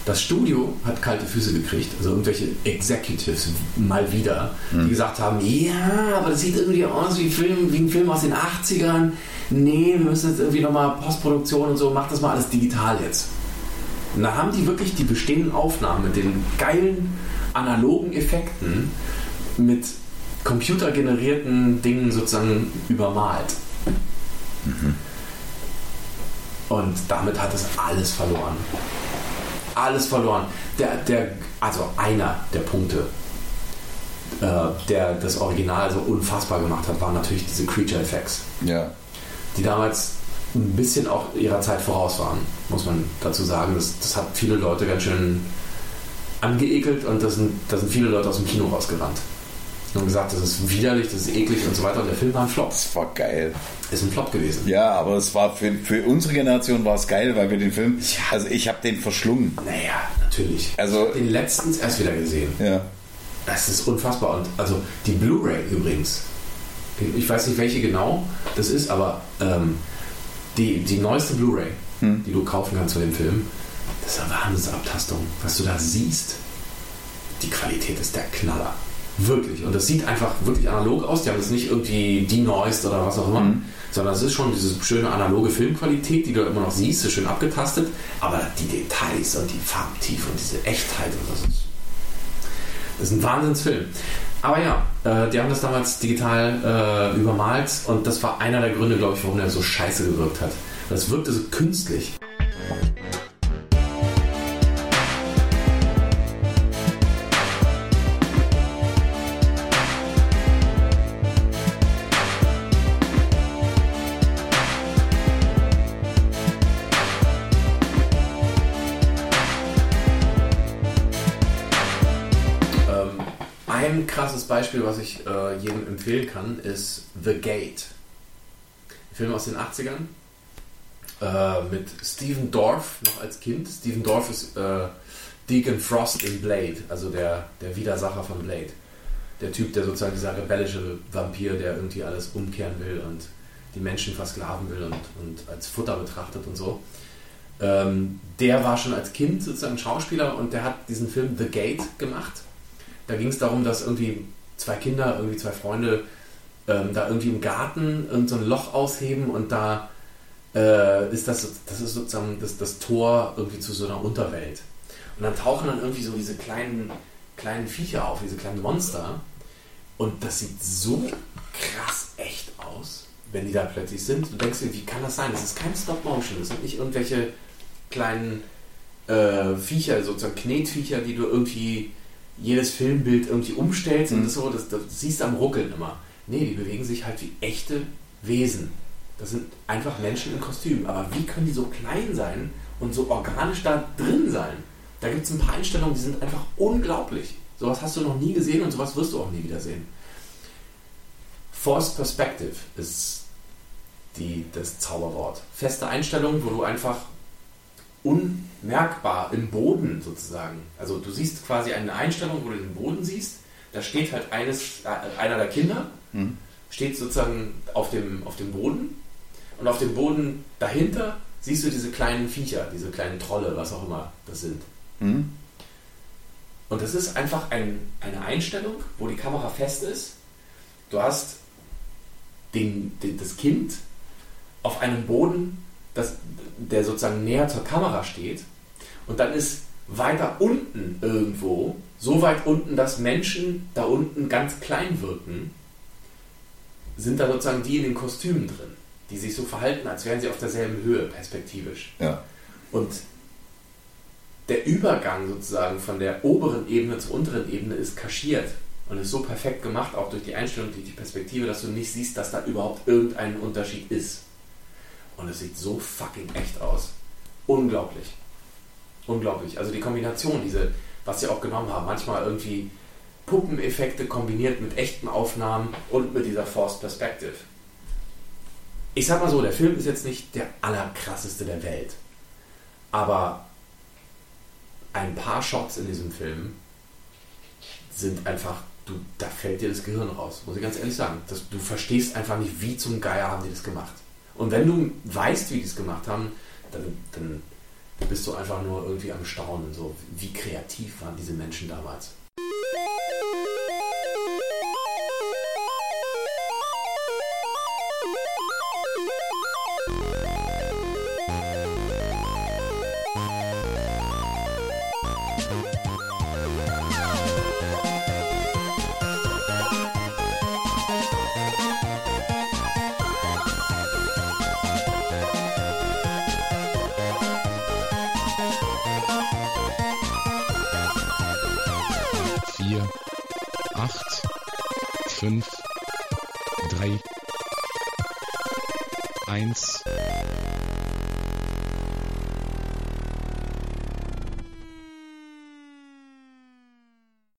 Das Studio hat kalte Füße gekriegt, also irgendwelche Executives mal wieder, die gesagt haben, ja, aber das sieht irgendwie aus wie ein Film aus den 80ern. Nee, wir müssen jetzt irgendwie nochmal Postproduktion und so, macht das mal alles digital jetzt. Und da haben die wirklich die bestehenden Aufnahmen mit den geilen analogen Effekten mit computergenerierten Dingen sozusagen übermalt. Und damit hat es alles verloren. alles verloren. Einer der Punkte, der das Original so unfassbar gemacht hat, waren natürlich diese Creature Effects. Ja. Die damals ein bisschen auch ihrer Zeit voraus waren, muss man dazu sagen. Das hat viele Leute ganz schön angeekelt und da sind viele Leute aus dem Kino rausgerannt. Und gesagt, das ist widerlich, das ist eklig und so weiter. Und der Film war ein Flop. Das war geil. Ist ein Flop gewesen. Ja, aber es war für unsere Generation war es geil, weil wir den Film... Ja. Also ich habe den verschlungen. Naja, natürlich. Also ich hab den letztens erst wieder gesehen. Ja. Das ist unfassbar. Und also die Blu-ray übrigens. Ich weiß nicht, welche genau das ist, aber die neueste Blu-ray, die du kaufen kannst für den Film, das ist eine Wahnsinnsabtastung. Was du da siehst, die Qualität ist der Knaller. Wirklich. Und das sieht einfach wirklich analog aus. Die haben das nicht irgendwie denoised oder was auch immer, sondern es ist schon diese schöne analoge Filmqualität, die du immer noch siehst, so schön abgetastet. Aber die Details und die Farbtiefe und diese Echtheit und das ist ein Wahnsinnsfilm. Aber ja, die haben das damals digital übermalt und das war einer der Gründe, glaube ich, warum der so scheiße gewirkt hat. Das wirkte so künstlich. Krasses Beispiel, was ich jedem empfehlen kann, ist The Gate. Ein Film aus den 80ern mit Stephen Dorff noch als Kind. Stephen Dorff ist Deacon Frost in Blade, also der Widersacher von Blade. Der Typ, der sozusagen dieser rebellische Vampir, der irgendwie alles umkehren will und die Menschen versklaven will und als Futter betrachtet und so. Der war schon als Kind sozusagen Schauspieler und der hat diesen Film The Gate gemacht. Da ging es darum, dass irgendwie zwei Kinder, irgendwie zwei Freunde da irgendwie im Garten so ein Loch ausheben und da ist das ist sozusagen das Tor irgendwie zu so einer Unterwelt. Und dann tauchen dann irgendwie so diese kleinen Viecher auf, diese kleinen Monster. Und das sieht so krass echt aus, wenn die da plötzlich sind. Du denkst dir, wie kann das sein? Das ist kein Stop-Motion, das sind nicht irgendwelche kleinen Viecher, sozusagen Knetviecher, die du irgendwie... jedes Filmbild irgendwie umstellst und das siehst du am Ruckeln immer. Nee, die bewegen sich halt wie echte Wesen. Das sind einfach Menschen in Kostümen. Aber wie können die so klein sein und so organisch da drin sein? Da gibt es ein paar Einstellungen, die sind einfach unglaublich. Sowas hast du noch nie gesehen und sowas wirst du auch nie wieder sehen. Forced Perspective ist das Zauberwort. Feste Einstellung, wo du einfach unmerkbar im Boden sozusagen. Also du siehst quasi eine Einstellung, wo du den Boden siehst. Da steht halt einer der Kinder, steht sozusagen auf dem Boden. Und auf dem Boden dahinter siehst du diese kleinen Viecher, diese kleinen Trolle, was auch immer das sind. Mhm. Und das ist einfach eine Einstellung, wo die Kamera fest ist. Du hast das Kind auf einem Boden, der sozusagen näher zur Kamera steht und dann ist weiter unten irgendwo, so weit unten, dass Menschen da unten ganz klein wirken, sind da sozusagen die in den Kostümen drin, die sich so verhalten, als wären sie auf derselben Höhe, perspektivisch. Ja. Und der Übergang sozusagen von der oberen Ebene zur unteren Ebene ist kaschiert und ist so perfekt gemacht, auch durch die Einstellung, durch die Perspektive, dass du nicht siehst, dass da überhaupt irgendein Unterschied ist. Und es sieht so fucking echt aus. Unglaublich. Unglaublich. Also die Kombination, was sie auch genommen haben, manchmal irgendwie Puppeneffekte kombiniert mit echten Aufnahmen und mit dieser Forced Perspective. Ich sag mal so, der Film ist jetzt nicht der allerkrasseste der Welt. Aber ein paar Shots in diesem Film sind einfach, da fällt dir das Gehirn raus, muss ich ganz ehrlich sagen. Du verstehst einfach nicht, wie zum Geier haben die das gemacht. Und wenn du weißt, wie die es gemacht haben, dann bist du einfach nur irgendwie am Staunen. So, wie kreativ waren diese Menschen damals? 8, 5, 3, 1,